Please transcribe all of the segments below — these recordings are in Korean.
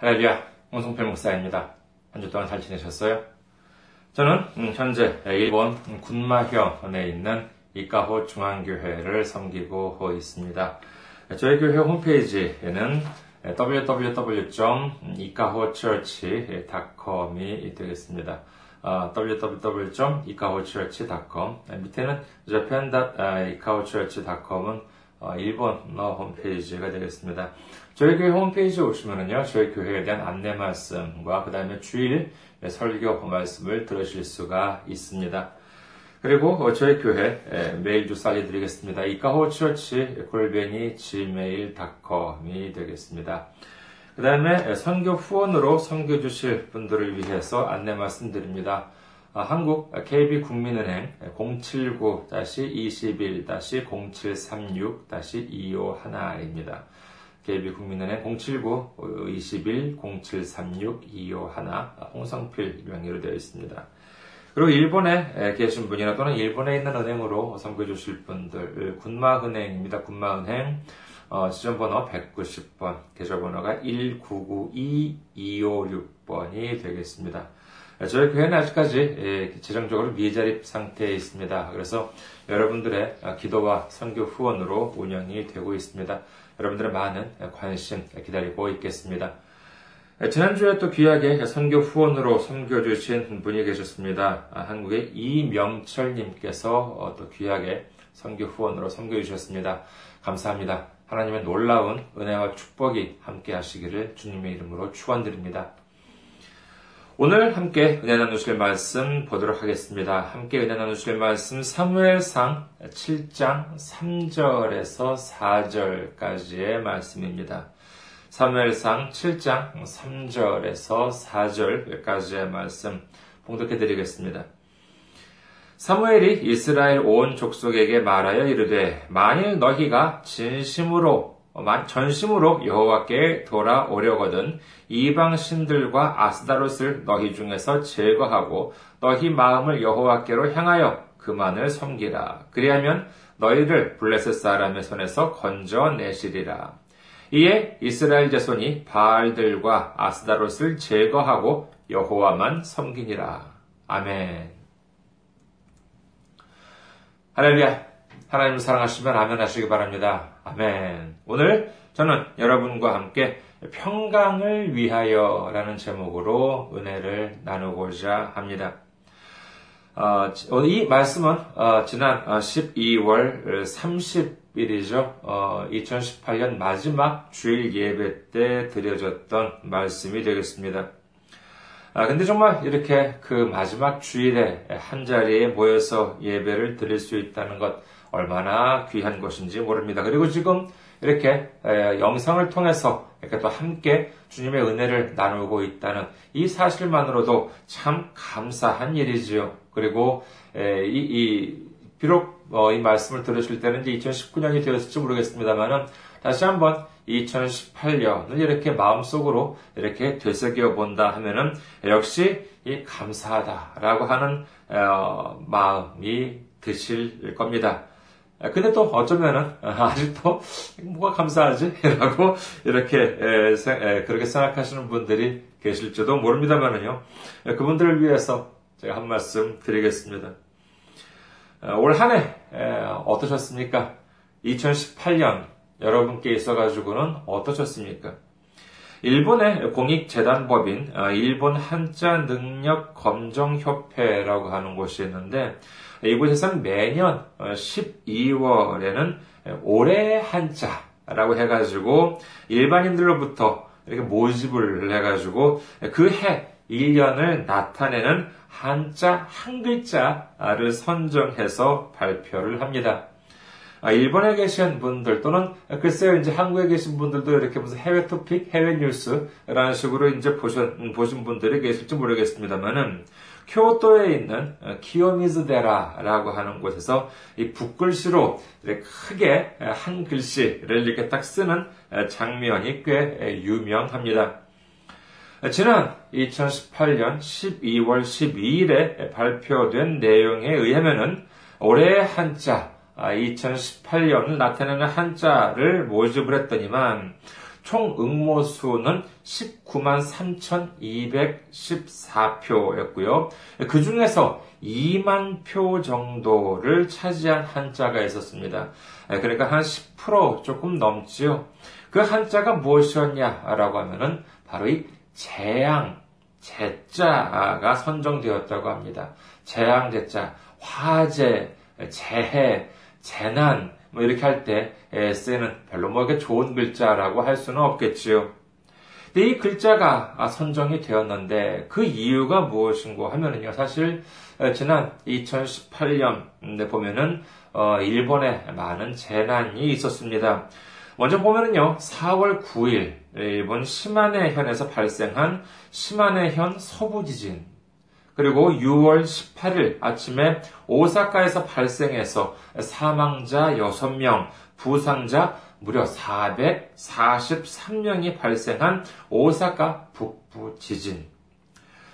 할렐루야, 홍성필 목사입니다. 한 주 동안 잘 지내셨어요? 저는 현재 일본 군마현에 있는 이카호 중앙교회를 섬기고 있습니다. 저희 교회 홈페이지에는 www.ikahochurch.com이 되겠습니다. www.ikahochurch.com 밑에는 japan.ikahochurch.com은 일본어 홈페이지가 되겠습니다. 저희 교회 홈페이지에 오시면은요, 저희 교회에 대한 안내 말씀과 그 다음에 주일 설교 말씀을 들으실 수가 있습니다. 그리고 저희 교회 메일 주소 알려드리겠습니다. ikahochurch@gmail.com이 되겠습니다. 그 다음에 선교 후원으로 선교 주실 분들을 위해서 안내 말씀드립니다. 한국 KB국민은행 079-21-0736-251입니다. KB국민은행 079-21-0736-251 홍성필 명의로 되어 있습니다. 그리고 일본에 계신 분이나 또는 일본에 있는 은행으로 선교 주실 분들, 군마은행입니다. 군마은행 지점번호 190번, 계좌번호가 1992256번이 되겠습니다. 저희 교회는 아직까지 재정적으로 미자립 상태에 있습니다. 그래서 여러분들의 기도와 선교 후원으로 운영이 되고 있습니다. 여러분들의 많은 관심 기다리고 있겠습니다. 지난주에 또 귀하게 선교 후원으로 섬겨주신 분이 계셨습니다. 한국의 이명철님께서 또 귀하게 선교 후원으로 섬겨주셨습니다. 감사합니다. 하나님의 놀라운 은혜와 축복이 함께 하시기를 주님의 이름으로 축원드립니다. 오늘 함께 은혜 나누실 말씀 보도록 하겠습니다. 함께 은혜 나누실 말씀 사무엘상 7장 3절에서 4절까지의 말씀입니다. 사무엘상 7장 3절에서 4절까지의 말씀 봉독해드리겠습니다. 사무엘이 이스라엘 온 족속에게 말하여 이르되 만일 너희가 전심으로 여호와께 돌아오려거든 이방 신들과 아스다롯을 너희 중에서 제거하고 너희 마음을 여호와께로 향하여 그만을 섬기라. 그리하면 너희를 블레셋 사람의 손에서 건져내시리라. 이에 이스라엘 자손이 바알들과 아스다롯을 제거하고 여호와만 섬기니라. 아멘. 할렐루야. 하나님 사랑하시면 아멘 하시기 바랍니다. 아멘. 오늘 저는 여러분과 함께 평강을 위하여 라는 제목으로 은혜를 나누고자 합니다. 이 말씀은 지난 12월 30일이죠. 2018년 마지막 주일 예배 때 드려졌던 말씀이 되겠습니다. 근데 정말 이렇게 그 마지막 주일에 한 자리에 모여서 예배를 드릴 수 있다는 것 얼마나 귀한 것인지 모릅니다. 그리고 지금 이렇게 영상을 통해서 이렇게 또 함께 주님의 은혜를 나누고 있다는 이 사실만으로도 참 감사한 일이지요. 그리고 비록 이 말씀을 들으실 때는 이제 2019년이 되었을지 모르겠습니다만은 다시 한번 2018년을 이렇게 마음속으로 이렇게 되새겨 본다 하면은 역시 이 감사하다라고 하는 마음이 드실 겁니다. 근데 또 어쩌면은 아직도 뭐가 감사하지?라고 이렇게 그렇게 생각하시는 분들이 계실지도 모릅니다만은요. 그분들을 위해서 제가 한 말씀 드리겠습니다. 올 한 해 어떠셨습니까? 2018년 여러분께 있어가지고는 어떠셨습니까? 일본의 공익재단법인 일본 한자능력검정협회라고 하는 곳이 있는데 이곳에서는 매년 12월에는 올해의 한자라고 해가지고 일반인들로부터 이렇게 모집을 해가지고 그 해 1년을 나타내는 한자 한 글자를 선정해서 발표를 합니다. 일본에 계신 분들 또는 글쎄요 이제 한국에 계신 분들도 이렇게 무슨 해외 토픽, 해외 뉴스라는 식으로 이제 보신 분들이 계실지 모르겠습니다만은 교토에 있는 키요미즈데라라고 하는 곳에서 이 붓글씨로 이렇게 크게 한 글씨를 이렇게 딱 쓰는 장면이 꽤 유명합니다. 지난 2018년 12월 12일에 발표된 내용에 의하면은 올해의 한자 2018년을 나타내는 한자를 모집을 했더니만 총 응모수는 193,214표였고요. 그 중에서 2만 표 정도를 차지한 한자가 있었습니다. 그러니까 한 10% 조금 넘지요. 그 한자가 무엇이었냐라고 하면은 바로 이 재앙, 재자가 선정되었다고 합니다. 재앙, 재자, 화재, 재해, 재난, 뭐 이렇게 할 때 쓰이는 별로 뭐 이렇게 좋은 글자라고 할 수는 없겠지요. 근데 이 글자가 선정이 되었는데 그 이유가 무엇인고 하면은요, 사실 지난 2018년에 보면은 일본에 많은 재난이 있었습니다. 먼저 보면은요, 4월 9일 일본 시마네현에서 발생한 시마네현 서부 지진, 그리고 6월 18일 아침에 오사카에서 발생해서 사망자 6명, 부상자 무려 443명이 발생한 오사카 북부 지진.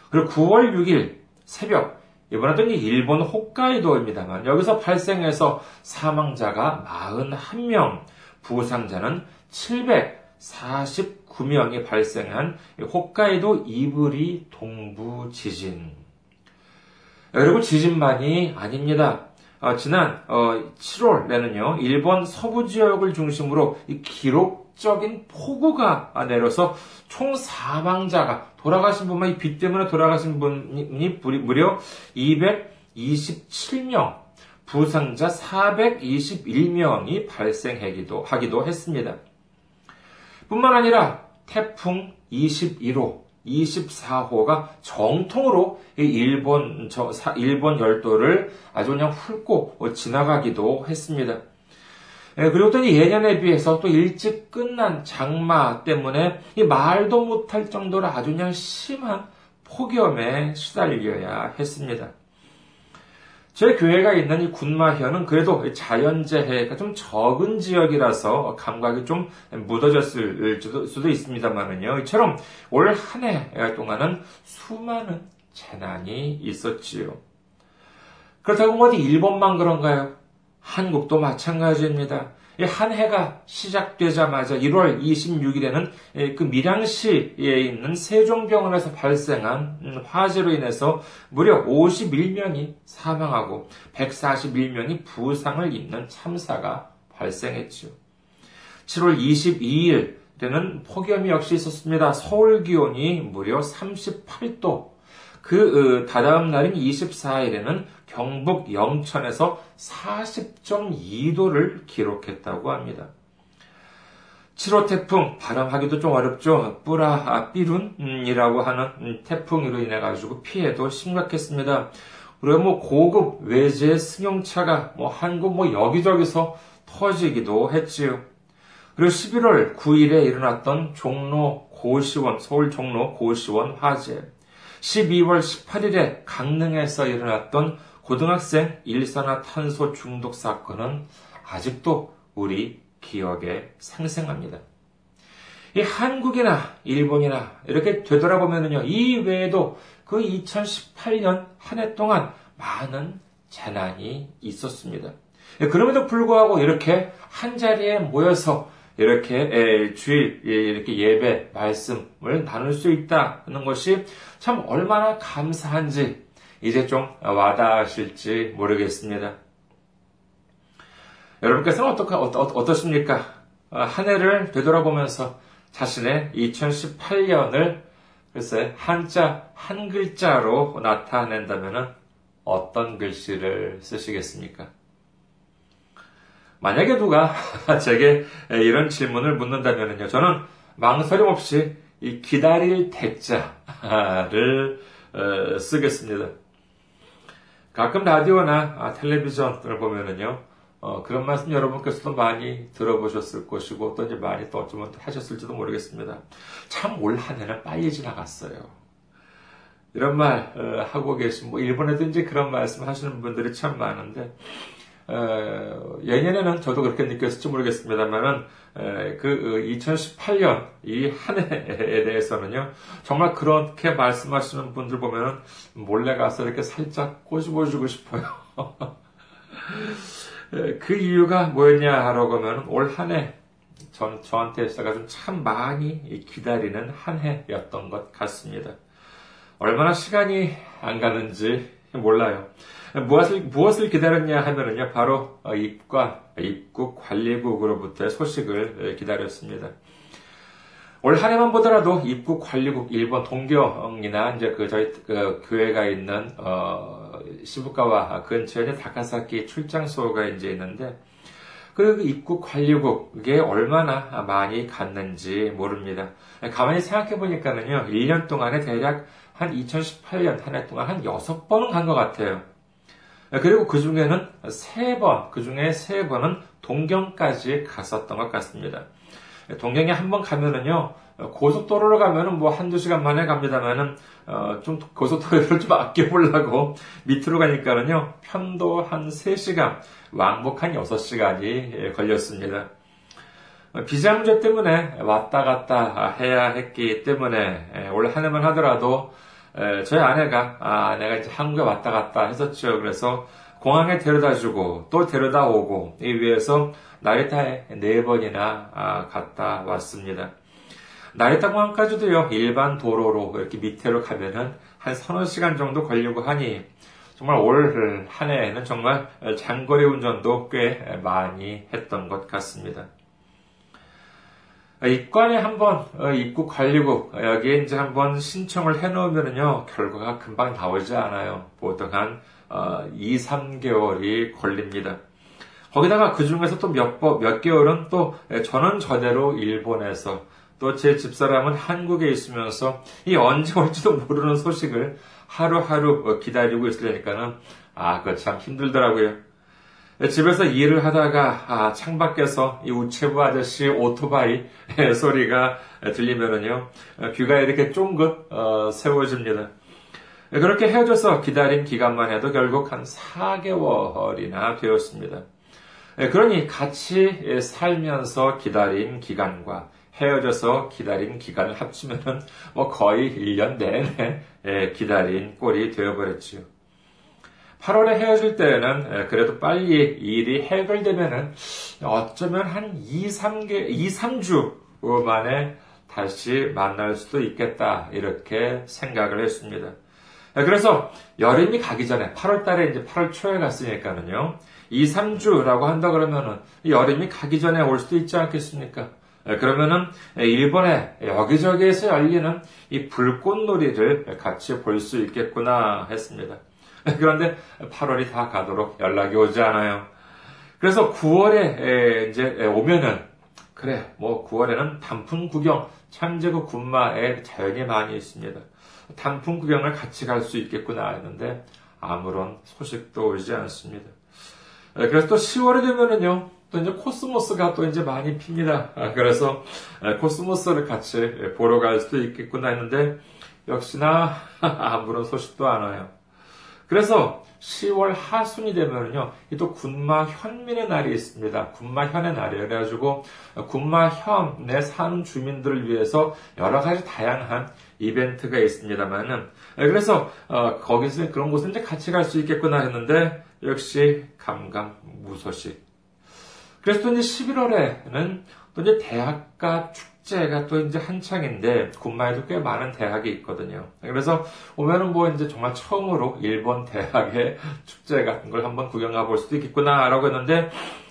그리고 9월 6일 새벽, 이번에도 일본 홋카이도입니다만 여기서 발생해서 사망자가 41명, 부상자는 749명이 발생한 홋카이도 이브리 동부 지진. 그리고 지진만이 아닙니다. 지난 7월에는요, 일본 서부 지역을 중심으로 이 기록적인 폭우가 내려서 총 사망자가, 돌아가신 분만 이 비 때문에 돌아가신 분이 무려 227명, 부상자 421명이 발생하기도 했습니다. 뿐만 아니라 태풍 21호, 24호가 정통으로 일본 열도를 아주 그냥 훑고 지나가기도 했습니다. 그리고 또 예년에 비해서 또 일찍 끝난 장마 때문에 이 말도 못할 정도로 아주 그냥 심한 폭염에 시달려야 했습니다. 제 교회가 있는 이 군마현은 그래도 자연재해가 좀 적은 지역이라서 감각이 좀 묻어졌을 수도 있습니다만은요, 이처럼 올 한 해 동안은 수많은 재난이 있었지요. 그렇다고 어디 일본만 그런가요? 한국도 마찬가지입니다. 이 한 해가 시작되자마자 1월 26일에는 그 밀양시에 있는 세종병원에서 발생한 화재로 인해서 무려 51명이 사망하고 141명이 부상을 입는 참사가 발생했죠. 7월 22일에는 폭염이 역시 있었습니다. 서울 기온이 무려 38도. 그 다다음 날인 24일에는 경북 영천에서 40.2도를 기록했다고 합니다. 7호 태풍, 발음하기도 좀 어렵죠. 삐룬이라고 하는 태풍으로 인해가지고 피해도 심각했습니다. 그리고 뭐 고급 외제 승용차가 뭐 한국 뭐 여기저기서 터지기도 했지요. 그리고 11월 9일에 일어났던 서울 종로 고시원 화재. 12월 18일에 강릉에서 일어났던 고등학생 일산화탄소 중독 사건은 아직도 우리 기억에 생생합니다. 이 한국이나 일본이나 이렇게 되돌아보면요, 이 외에도 그 2018년 한 해 동안 많은 재난이 있었습니다. 그럼에도 불구하고 이렇게 한 자리에 모여서 이렇게 주일 이렇게 예배 말씀을 나눌 수 있다는 것이 참 얼마나 감사한지 이제 좀 와닿으실지 모르겠습니다. 여러분께서는 어떠십니까? 한 해를 되돌아보면서 자신의 2018년을 글쎄 한자 한 글자로 나타낸다면 어떤 글씨를 쓰시겠습니까? 만약에 누가 제게 이런 질문을 묻는다면요, 저는 망설임 없이 이 기다릴 대자를 쓰겠습니다. 가끔 라디오나 텔레비전을 보면은요, 그런 말씀 여러분께서도 많이 들어보셨을 것이고, 또 이제 많이 또 어쩌면 하셨을지도 모르겠습니다. 참 올 한 해는 빨리 지나갔어요. 이런 말 하고 계신, 뭐 일본에도 이제 그런 말씀 하시는 분들이 참 많은데. 예년에는 저도 그렇게 느꼈을지 모르겠습니다만은 그 2018년 이 한 해에 대해서는요, 정말 그렇게 말씀하시는 분들 보면은 몰래 가서 이렇게 살짝 꼬집어주고 싶어요. 그 이유가 뭐였냐라고 하면 올 한 해 저한테 있어가지고 참 많이 기다리는 한 해였던 것 같습니다. 얼마나 시간이 안 가는지 몰라요. 무엇을 기다렸냐 하면은요, 바로 입국관리국으로부터의 소식을 기다렸습니다. 올 한 해만 보더라도 입국관리국 일본 동경이나 이제 저희 교회가 있는 시부카와 근처에 다카사키 출장소가 이제 있는데, 그 입국관리국에 얼마나 많이 갔는지 모릅니다. 가만히 생각해 보니까는요, 1년 동안에 대략 한 2018년 한 해 동안 한 6번은 간 것 같아요. 그리고 그 중에는 3번, 그 중에 3번은 동경까지 갔었던 것 같습니다. 동경에 한 번 가면은요, 고속도로로 가면은 뭐 한두 시간 만에 갑니다만은, 좀 고속도로를 좀 아껴보려고 밑으로 가니까는요, 편도 한 3시간, 왕복 한 6시간이 걸렸습니다. 비자 문제 때문에 왔다 갔다 해야 했기 때문에 올 한 해만 하더라도 저희 아내가 내가 이제 한국에 왔다 갔다 했었죠. 그래서 공항에 데려다주고 또 데려다오고 이 위해서 나리타에 4번이나 갔다 왔습니다. 나리타 공항까지도요, 일반 도로로 이렇게 밑으로 가면은 한 3~4시간 정도 걸리고 하니 정말 올 한 해에는 정말 장거리 운전도 꽤 많이 했던 것 같습니다. 입관에 한번 입국관리국 여기에 이제 한번 신청을 해놓으면요, 결과가 금방 나오지 않아요. 보통 한 2~3개월이 걸립니다. 거기다가 그 중에서 또 몇 개월은 또 저는 저대로 일본에서, 또 제 집사람은 한국에 있으면서 이 언제 올지도 모르는 소식을 하루하루 기다리고 있으려니까는 그거 참 힘들더라고요. 집에서 일을 하다가 창밖에서 이 우체부 아저씨 오토바이 소리가 들리면은요, 귀가 이렇게 쫑긋 세워집니다. 그렇게 헤어져서 기다린 기간만 해도 결국 한 4개월이나 되었습니다. 그러니 같이 살면서 기다린 기간과 헤어져서 기다린 기간을 합치면은 뭐 거의 1년 내내 기다린 꼴이 되어버렸지요. 8월에 헤어질 때는 그래도 빨리 일이 해결되면은 어쩌면 한 2~3주 만에 다시 만날 수도 있겠다, 이렇게 생각을 했습니다. 그래서 여름이 가기 전에 8월 달에 이제 8월 초에 갔으니까는요, 2~3주라고 한다 그러면은 여름이 가기 전에 올 수도 있지 않겠습니까? 그러면은 일본에 여기저기에서 열리는 이 불꽃놀이를 같이 볼 수 있겠구나 했습니다. 그런데 8월이 다 가도록 연락이 오지 않아요. 그래서 9월에 이제 오면은, 그래, 뭐 9월에는 단풍 구경, 참제국 군마에 자연이 많이 있습니다. 단풍 구경을 같이 갈 수 있겠구나 했는데 아무런 소식도 오지 않습니다. 그래서 또 10월이 되면은요, 또 이제 코스모스가 또 이제 많이 핍니다. 그래서 코스모스를 같이 보러 갈 수도 있겠구나 했는데 역시나 아무런 소식도 안 와요. 그래서 10월 하순이 되면요, 또 군마현민의 날이 있습니다. 군마현의 날이에요. 그래가지고 군마현에 사는 주민들을 위해서 여러 가지 다양한 이벤트가 있습니다만은, 그래서 거기서 그런 곳은 이제 같이 갈 수 있겠구나 했는데 역시 감감무소식. 그래서 또 이제 11월에는 또 이제 대학가 축제가 또 이제 한창인데, 군마에도 꽤 많은 대학이 있거든요. 그래서 오면은 뭐 이제 정말 처음으로 일본 대학의 축제 같은 걸 한번 구경해 볼 수도 있겠구나라고 했는데,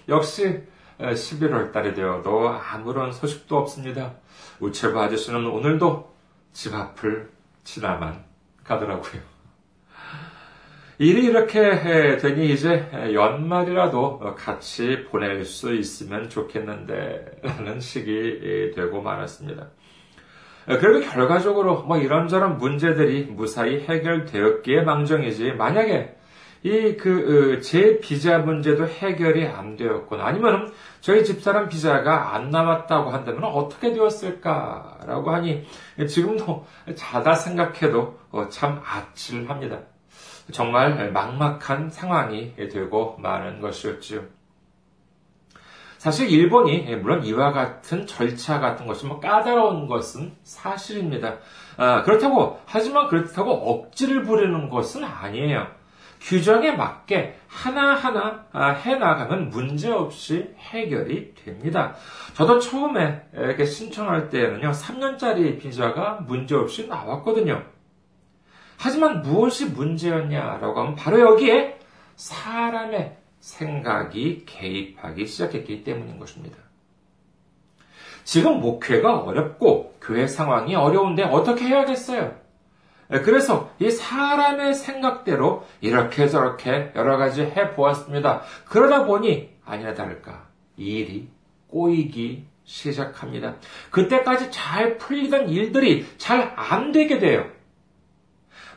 역시 11월 달이 되어도 아무런 소식도 없습니다. 우체부 아저씨는 오늘도 집 앞을 지나만 가더라고요. 일이 이렇게 되니 이제 연말이라도 같이 보낼 수 있으면 좋겠는데 라는 식이 되고 말았습니다. 그리고 결과적으로 뭐 이런저런 문제들이 무사히 해결되었기에 망정이지, 만약에 제 비자 문제도 해결이 안 되었거나 아니면 저희 집사람 비자가 안 남았다고 한다면 어떻게 되었을까라고 하니 지금도 자다 생각해도 참 아찔합니다. 정말 막막한 상황이 되고 마는 것이었지요. 사실 일본이 물론 이와 같은 절차 같은 것이 뭐 까다로운 것은 사실입니다. 그렇다고 억지를 부리는 것은 아니에요. 규정에 맞게 하나하나 해나가면 문제없이 해결이 됩니다. 저도 처음에 이렇게 신청할 때는요, 3년짜리 비자가 문제없이 나왔거든요. 하지만 무엇이 문제였냐라고 하면 바로 여기에 사람의 생각이 개입하기 시작했기 때문인 것입니다. 지금 목회가 어렵고 교회 상황이 어려운데 어떻게 해야겠어요? 그래서 이 사람의 생각대로 이렇게 저렇게 여러 가지 해보았습니다. 그러다 보니 아니나 다를까 일이 꼬이기 시작합니다. 그때까지 잘 풀리던 일들이 잘 안 되게 돼요.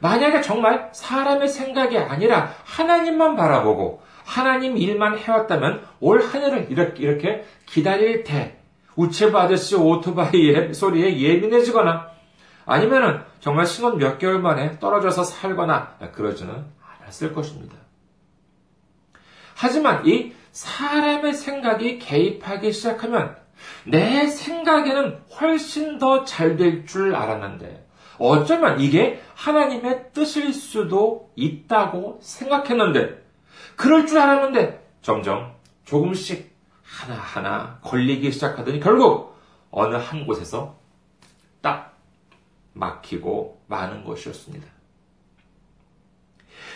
만약에 정말 사람의 생각이 아니라 하나님만 바라보고 하나님 일만 해왔다면 올 한 해를 이렇게 기다릴 테 우체부 아저씨 오토바이 소리에 예민해지거나 아니면은 정말 신혼 몇 개월 만에 떨어져서 살거나 그러지는 않았을 것입니다. 하지만 이 사람의 생각이 개입하기 시작하면 내 생각에는 훨씬 더 잘 될 줄 알았는데 어쩌면 이게 하나님의 뜻일 수도 있다고 생각했는데 그럴 줄 알았는데 점점 조금씩 하나하나 걸리기 시작하더니 결국 어느 한 곳에서 딱 막히고 마는 것이었습니다.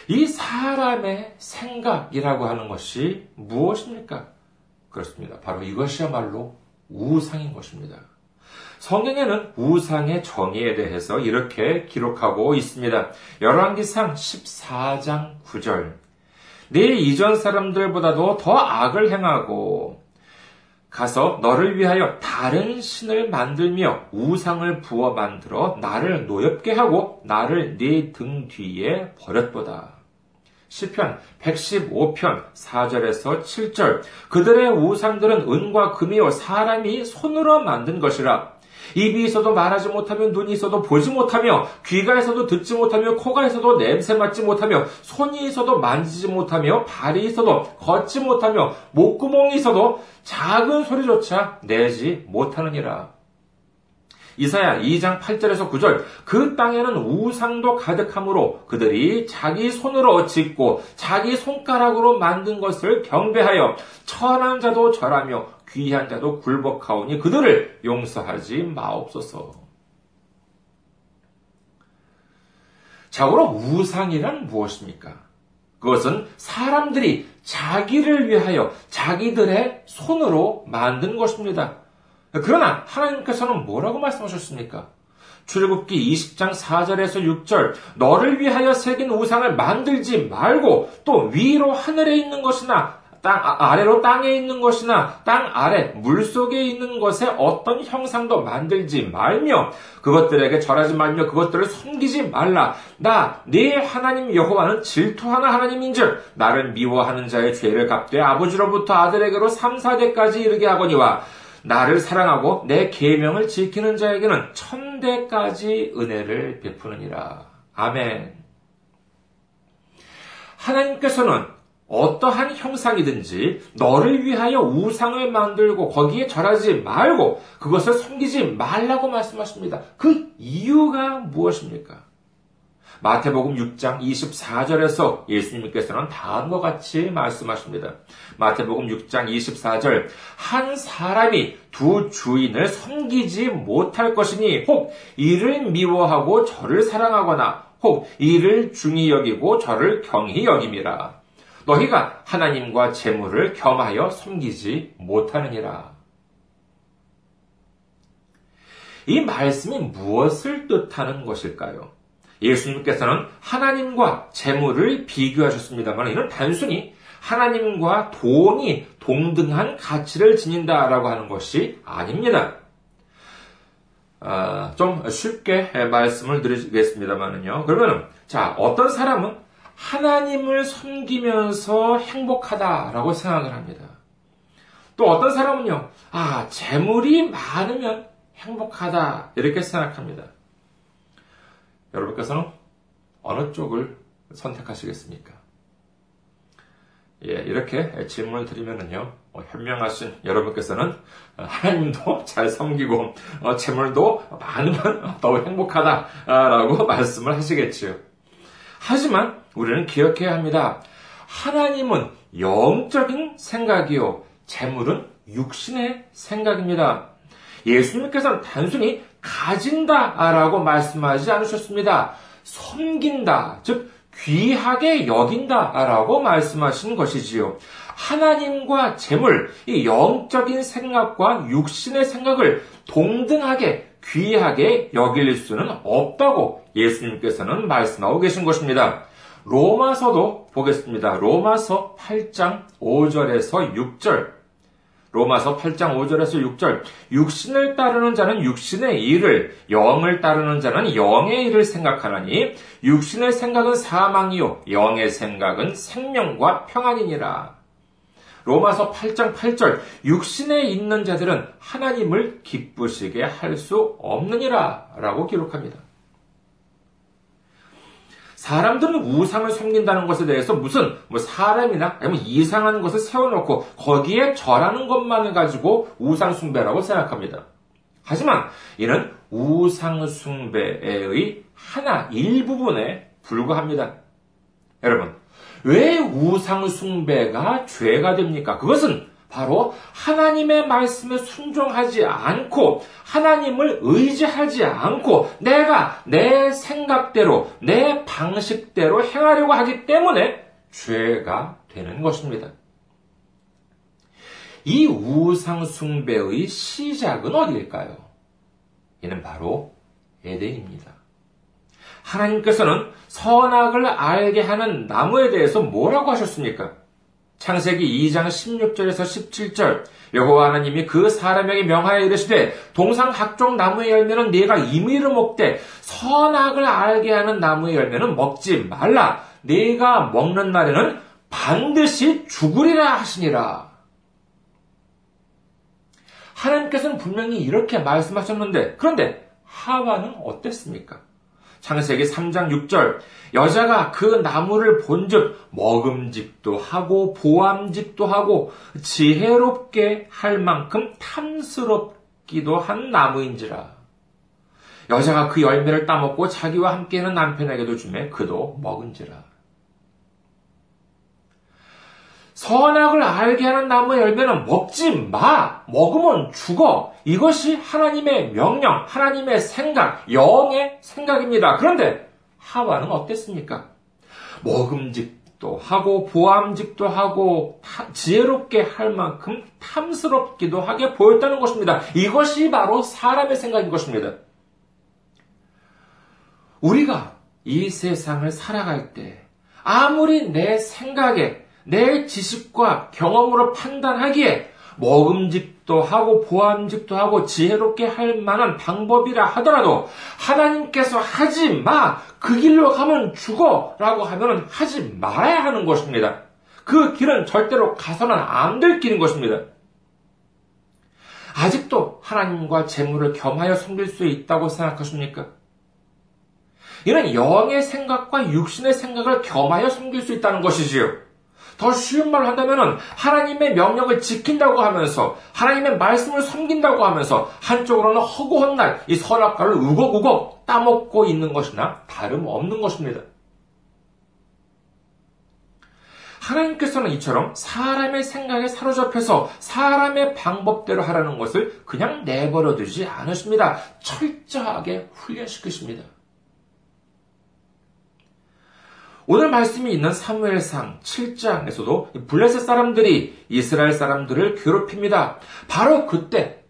이 사람의 생각이라고 하는 것이 무엇입니까? 그렇습니다. 바로 이것이야말로 우상인 것입니다. 성경에는 우상의 정의에 대해서 이렇게 기록하고 있습니다. 열왕기상 14장 9절. 네 이전 사람들보다도 더 악을 행하고 가서 너를 위하여 다른 신을 만들며 우상을 부어 만들어 나를 노엽게 하고 나를 네 등 뒤에 버렸도다. 시편 115편 4절에서 7절. 그들의 우상들은 은과 금이요 사람이 손으로 만든 것이라. 입이 있어도 말하지 못하며 눈이 있어도 보지 못하며 귀가 있어도 듣지 못하며 코가 있어도 냄새 맡지 못하며 손이 있어도 만지지 못하며 발이 있어도 걷지 못하며 목구멍이 있어도 작은 소리조차 내지 못하느니라. 이사야 2장 8절에서 9절. 그 땅에는 우상도 가득하므로 그들이 자기 손으로 짓고 자기 손가락으로 만든 것을 경배하여 천한 자도 절하며 귀한 자도 굴복하오니 그들을 용서하지 마옵소서. 자, 그럼 우상이란 무엇입니까? 그것은 사람들이 자기를 위하여 자기들의 손으로 만든 것입니다. 그러나 하나님께서는 뭐라고 말씀하셨습니까? 출애굽기 20장 4절에서 6절. 너를 위하여 새긴 우상을 만들지 말고 또 위로 하늘에 있는 것이나 땅 아래로 땅에 있는 것이나 땅 아래 물속에 있는 것에 어떤 형상도 만들지 말며 그것들에게 절하지 말며 그것들을 섬기지 말라. 나 네 하나님 여호와는 질투하는 하나님인즉 나를 미워하는 자의 죄를 갚되 아버지로부터 아들에게로 3, 4대까지 이르게 하거니와 나를 사랑하고 내 계명을 지키는 자에게는 1000대까지 은혜를 베푸느니라. 아멘. 하나님께서는 어떠한 형상이든지 너를 위하여 우상을 만들고 거기에 절하지 말고 그것을 섬기지 말라고 말씀하십니다. 그 이유가 무엇입니까? 마태복음 6장 24절에서 예수님께서는 다음과 같이 말씀하십니다. 마태복음 6장 24절. 한 사람이 두 주인을 섬기지 못할 것이니 혹 이를 미워하고 저를 사랑하거나 혹 이를 중히 여기고 저를 경히 여김이라. 너희가 하나님과 재물을 겸하여 섬기지 못하느니라. 이 말씀이 무엇을 뜻하는 것일까요? 예수님께서는 하나님과 재물을 비교하셨습니다만 이는 단순히 하나님과 돈이 동등한 가치를 지닌다라고 하는 것이 아닙니다. 좀 쉽게 말씀을 드리겠습니다만요. 그러면은 자 어떤 사람은 하나님을 섬기면서 행복하다라고 생각을 합니다. 또 어떤 사람은요, 재물이 많으면 행복하다 이렇게 생각합니다. 여러분께서는 어느 쪽을 선택하시겠습니까? 예, 이렇게 질문을 드리면은요, 현명하신 여러분께서는 하나님도 잘 섬기고, 재물도 많으면 더욱 행복하다라고 말씀을 하시겠지요. 하지만, 우리는 기억해야 합니다. 하나님은 영적인 생각이요, 재물은 육신의 생각입니다. 예수님께서는 단순히 가진다라고 말씀하지 않으셨습니다. 섬긴다, 즉 귀하게 여긴다라고 말씀하신 것이지요. 하나님과 재물, 이 영적인 생각과 육신의 생각을 동등하게 귀하게 여길 수는 없다고 예수님께서는 말씀하고 계신 것입니다. 로마서도 보겠습니다. 로마서 8장 5절에서 6절. 로마서 8장 5절에서 6절. 육신을 따르는 자는 육신의 일을, 영을 따르는 자는 영의 일을 생각하나니 육신의 생각은 사망이요 영의 생각은 생명과 평안이니라. 로마서 8장 8절. 육신에 있는 자들은 하나님을 기쁘시게 할 수 없느니라 라고 기록합니다. 사람들은 우상을 섬긴다는 것에 대해서 무슨 사람이나 아니면 이상한 것을 세워놓고 거기에 절하는 것만을 가지고 우상숭배라고 생각합니다. 하지만 이는 우상숭배의 하나 일부분에 불과합니다. 여러분, 왜 우상숭배가 죄가 됩니까? 그것은 바로 하나님의 말씀에 순종하지 않고 하나님을 의지하지 않고 내가 내 생각대로 내 방식대로 행하려고 하기 때문에 죄가 되는 것입니다. 이 우상숭배의 시작은 어디일까요? 이는 바로 에덴입니다. 하나님께서는 선악을 알게 하는 나무에 대해서 뭐라고 하셨습니까? 창세기 2장 16절에서 17절. 여호와 하나님이 그 사람에게 명하여 이르시되 동산 각종 나무의 열매는 네가 임의로 먹되 선악을 알게 하는 나무의 열매는 먹지 말라. 네가 먹는 날에는 반드시 죽으리라 하시니라. 하나님께서는 분명히 이렇게 말씀하셨는데 그런데 하와는 어땠습니까? 창세기 3장 6절. 여자가 그 나무를 본즉 먹음직도 하고 보암직도 하고 지혜롭게 할 만큼 탐스럽기도 한 나무인지라. 여자가 그 열매를 따먹고 자기와 함께 있는 남편에게도 주매 그도 먹은지라. 선악을 알게 하는 나무의 열매는 먹지 마! 먹으면 죽어! 이것이 하나님의 명령, 하나님의 생각, 영의 생각입니다. 그런데 하와는 어땠습니까? 먹음직도 하고 보암직도 하고 지혜롭게 할 만큼 탐스럽기도 하게 보였다는 것입니다. 이것이 바로 사람의 생각인 것입니다. 우리가 이 세상을 살아갈 때 아무리 내 생각에 내 지식과 경험으로 판단하기에 먹음직도 하고 보암직도 하고 지혜롭게 할 만한 방법이라 하더라도 하나님께서 하지 마! 그 길로 가면 죽어! 라고 하면 하지 말아야 하는 것입니다. 그 길은 절대로 가서는 안 될 길인 것입니다. 아직도 하나님과 재물을 겸하여 섬길 수 있다고 생각하십니까? 이는 영의 생각과 육신의 생각을 겸하여 섬길 수 있다는 것이지요. 더 쉬운 말로 한다면 하나님의 명령을 지킨다고 하면서 하나님의 말씀을 섬긴다고 하면서 한쪽으로는 허구헌날 이 선악과를 우걱우걱 따먹고 있는 것이나 다름없는 것입니다. 하나님께서는 이처럼 사람의 생각에 사로잡혀서 사람의 방법대로 하라는 것을 그냥 내버려 두지 않으십니다. 철저하게 훈련시키십니다. 오늘 말씀이 있는 사무엘상 7장에서도 블레셋 사람들이 이스라엘 사람들을 괴롭힙니다. 바로 그때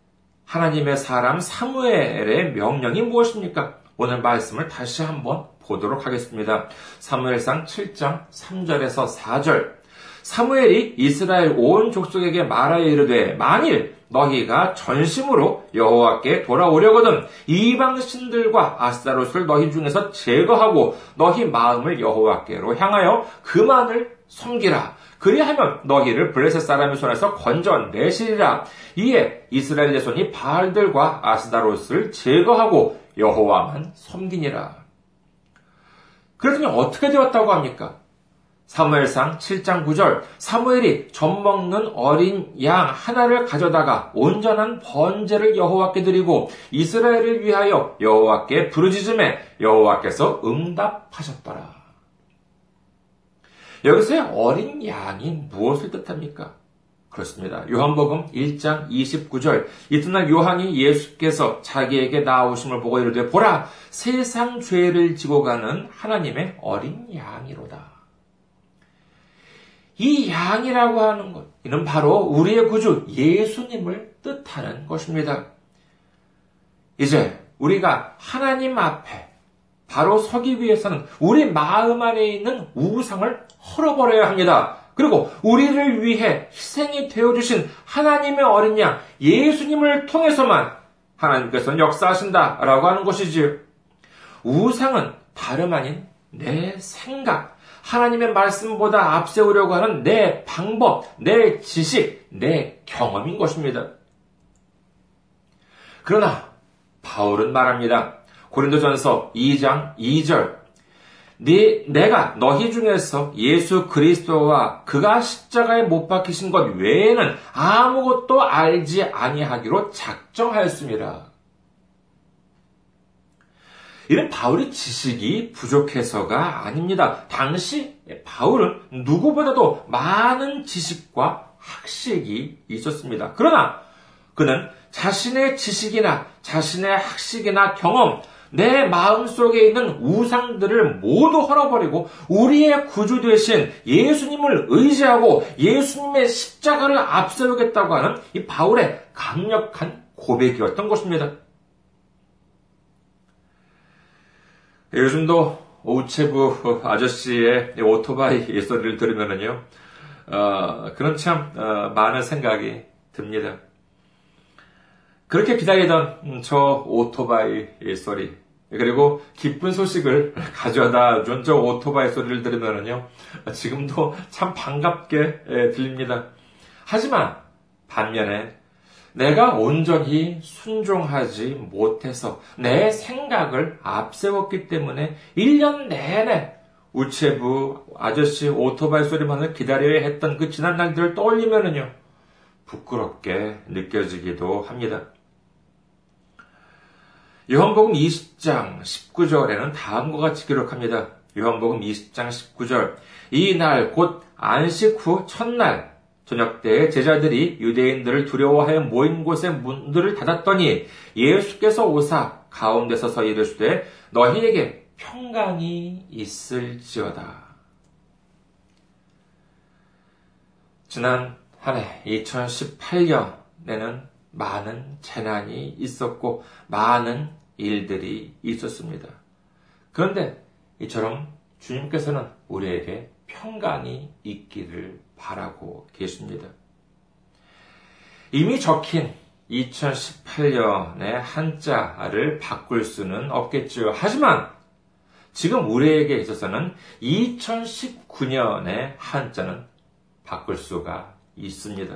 하나님의 사람 사무엘의 명령이 무엇입니까? 오늘 말씀을 다시 한번 보도록 하겠습니다. 사무엘상 7장 3절에서 4절. 사무엘이 이스라엘 온 족속에게 말하여 이르되 만일 너희가 전심으로 여호와께 돌아오려거든 이방 신들과 아스다롯을 너희 중에서 제거하고 너희 마음을 여호와께로 향하여 그만을 섬기라. 그리하면 너희를 블레셋 사람의 손에서 건져내시리라. 이에 이스라엘 자손이 바알들과 아스다롯을 제거하고 여호와만 섬기니라. 그랬더니 어떻게 되었다고 합니까? 사무엘상 7장 9절. 사무엘이 젖먹는 어린 양 하나를 가져다가 온전한 번제를 여호와께 드리고 이스라엘을 위하여 여호와께 부르짖음에 여호와께서 응답하셨더라. 여기서의 어린 양이 무엇을 뜻합니까? 그렇습니다. 요한복음 1장 29절, 이튿날 요한이 예수께서 자기에게 나아오심을 보고 이르되 보라, 세상 죄를 지고 가는 하나님의 어린 양이로다. 이 양이라고 하는 것, 이는 바로 우리의 구주 예수님을 뜻하는 것입니다. 이제 우리가 하나님 앞에 바로 서기 위해서는 우리 마음 안에 있는 우상을 헐어버려야 합니다. 그리고 우리를 위해 희생이 되어주신 하나님의 어린 양 예수님을 통해서만 하나님께서는 역사하신다라고 하는 것이지요. 우상은 다름 아닌 내 생각, 하나님의 말씀보다 앞세우려고 하는 내 방법, 내 지식, 내 경험인 것입니다. 그러나 바울은 말합니다. 고린도전서 2장 2절, 내가 너희 중에서 예수 그리스도와 그가 십자가에 못 박히신 것 외에는 아무것도 알지 아니하기로 작정하였습니다. 이는 바울의 지식이 부족해서가 아닙니다. 당시 바울은 누구보다도 많은 지식과 학식이 있었습니다. 그러나 그는 자신의 지식이나 자신의 학식이나 경험, 내 마음속에 있는 우상들을 모두 헐어버리고 우리의 구주 되신 예수님을 의지하고 예수님의 십자가를 앞세우겠다고 하는 이 바울의 강력한 고백이었던 것입니다. 요즘도 우체부 아저씨의 오토바이 소리를 들으면요, 그런 참 많은 생각이 듭니다. 그렇게 기다리던 저 오토바이 소리, 그리고 기쁜 소식을 가져다 준 저 오토바이 소리를 들으면요, 지금도 참 반갑게 들립니다. 하지만 반면에 내가 온전히 순종하지 못해서 내 생각을 앞세웠기 때문에 1년 내내 우체부 아저씨 오토바이 소리만을 기다려야 했던 그 지난 날들을 떠올리면요, 부끄럽게 느껴지기도 합니다. 요한복음 20장 19절에는 다음과 같이 기록합니다. 요한복음 20장 19절, 이날 곧 안식 후 첫날 저녁 때에 제자들이 유대인들을 두려워하여 모인 곳의 문들을 닫았더니 예수께서 오사 가운데 서서 이르시되 너희에게 평강이 있을지어다. 지난 한 해 2018년에는 많은 재난이 있었고 많은 일들이 있었습니다. 그런데 이처럼 주님께서는 우리에게 평강이 있기를 바라고 계십니다. 이미 적힌 2018년의 한자를 바꿀 수는 없겠죠. 하지만 지금 우리에게 있어서는 2019년의 한자는 바꿀 수가 있습니다.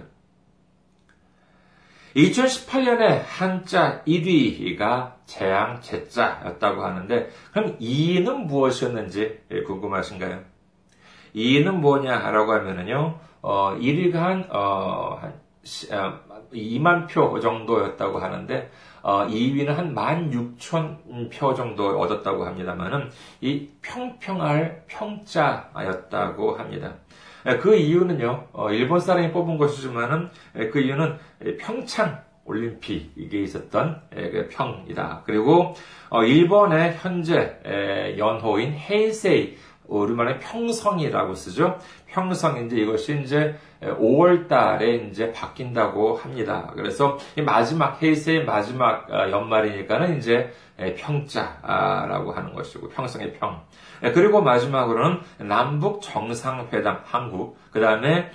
2018년에 한자 1위가 재앙, 재자였다고 하는데, 그럼 2위는 무엇이었는지 궁금하신가요? 2위는 뭐냐라고 하면은요, 1위가 한 2만 표 정도였다고 하는데, 2위는 한 16,000표 정도 얻었다고 합니다만은, 이 평평할 평자였다고 합니다. 그 이유는요, 일본 사람이 뽑은 것이지만은 그 이유는 평창 올림픽에 있었던 평이다. 그리고 일본의 현재 연호인 헤이세이, 우리말에 평성이라고 쓰죠. 평성인지 이것이 이제 5월 달에 이제 바뀐다고 합니다. 그래서 이 마지막 헤이세이 마지막 연말이니까는 이제 평자라고 하는 것이고 평성의 평. 그리고 마지막으로는 남북 정상회담 한국, 그 다음에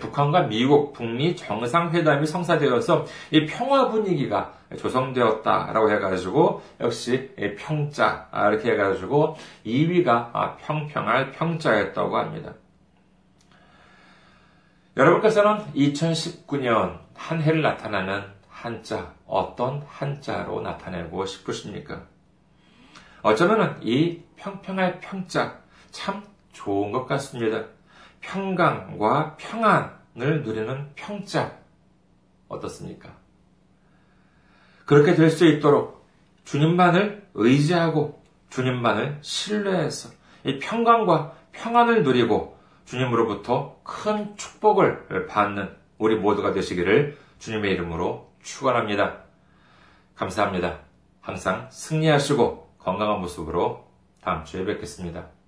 북한과 미국, 북미 정상회담이 성사되어서 이 평화 분위기가 조성되었다라고 해가지고 역시 평자 이렇게 해가지고 2위가 평평할 평자였다고 합니다. 여러분께서는 2019년 한 해를 나타내는 한자, 어떤 한자로 나타내고 싶으십니까? 어쩌면 이 평평할 평자 참 좋은 것 같습니다. 평강과 평안을 누리는 평자 어떻습니까? 그렇게 될 수 있도록 주님만을 의지하고 주님만을 신뢰해서 이 평강과 평안을 누리고 주님으로부터 큰 축복을 받는 우리 모두가 되시기를 주님의 이름으로 축원합니다. 감사합니다. 항상 승리하시고 건강한 모습으로 다음 주에 뵙겠습니다.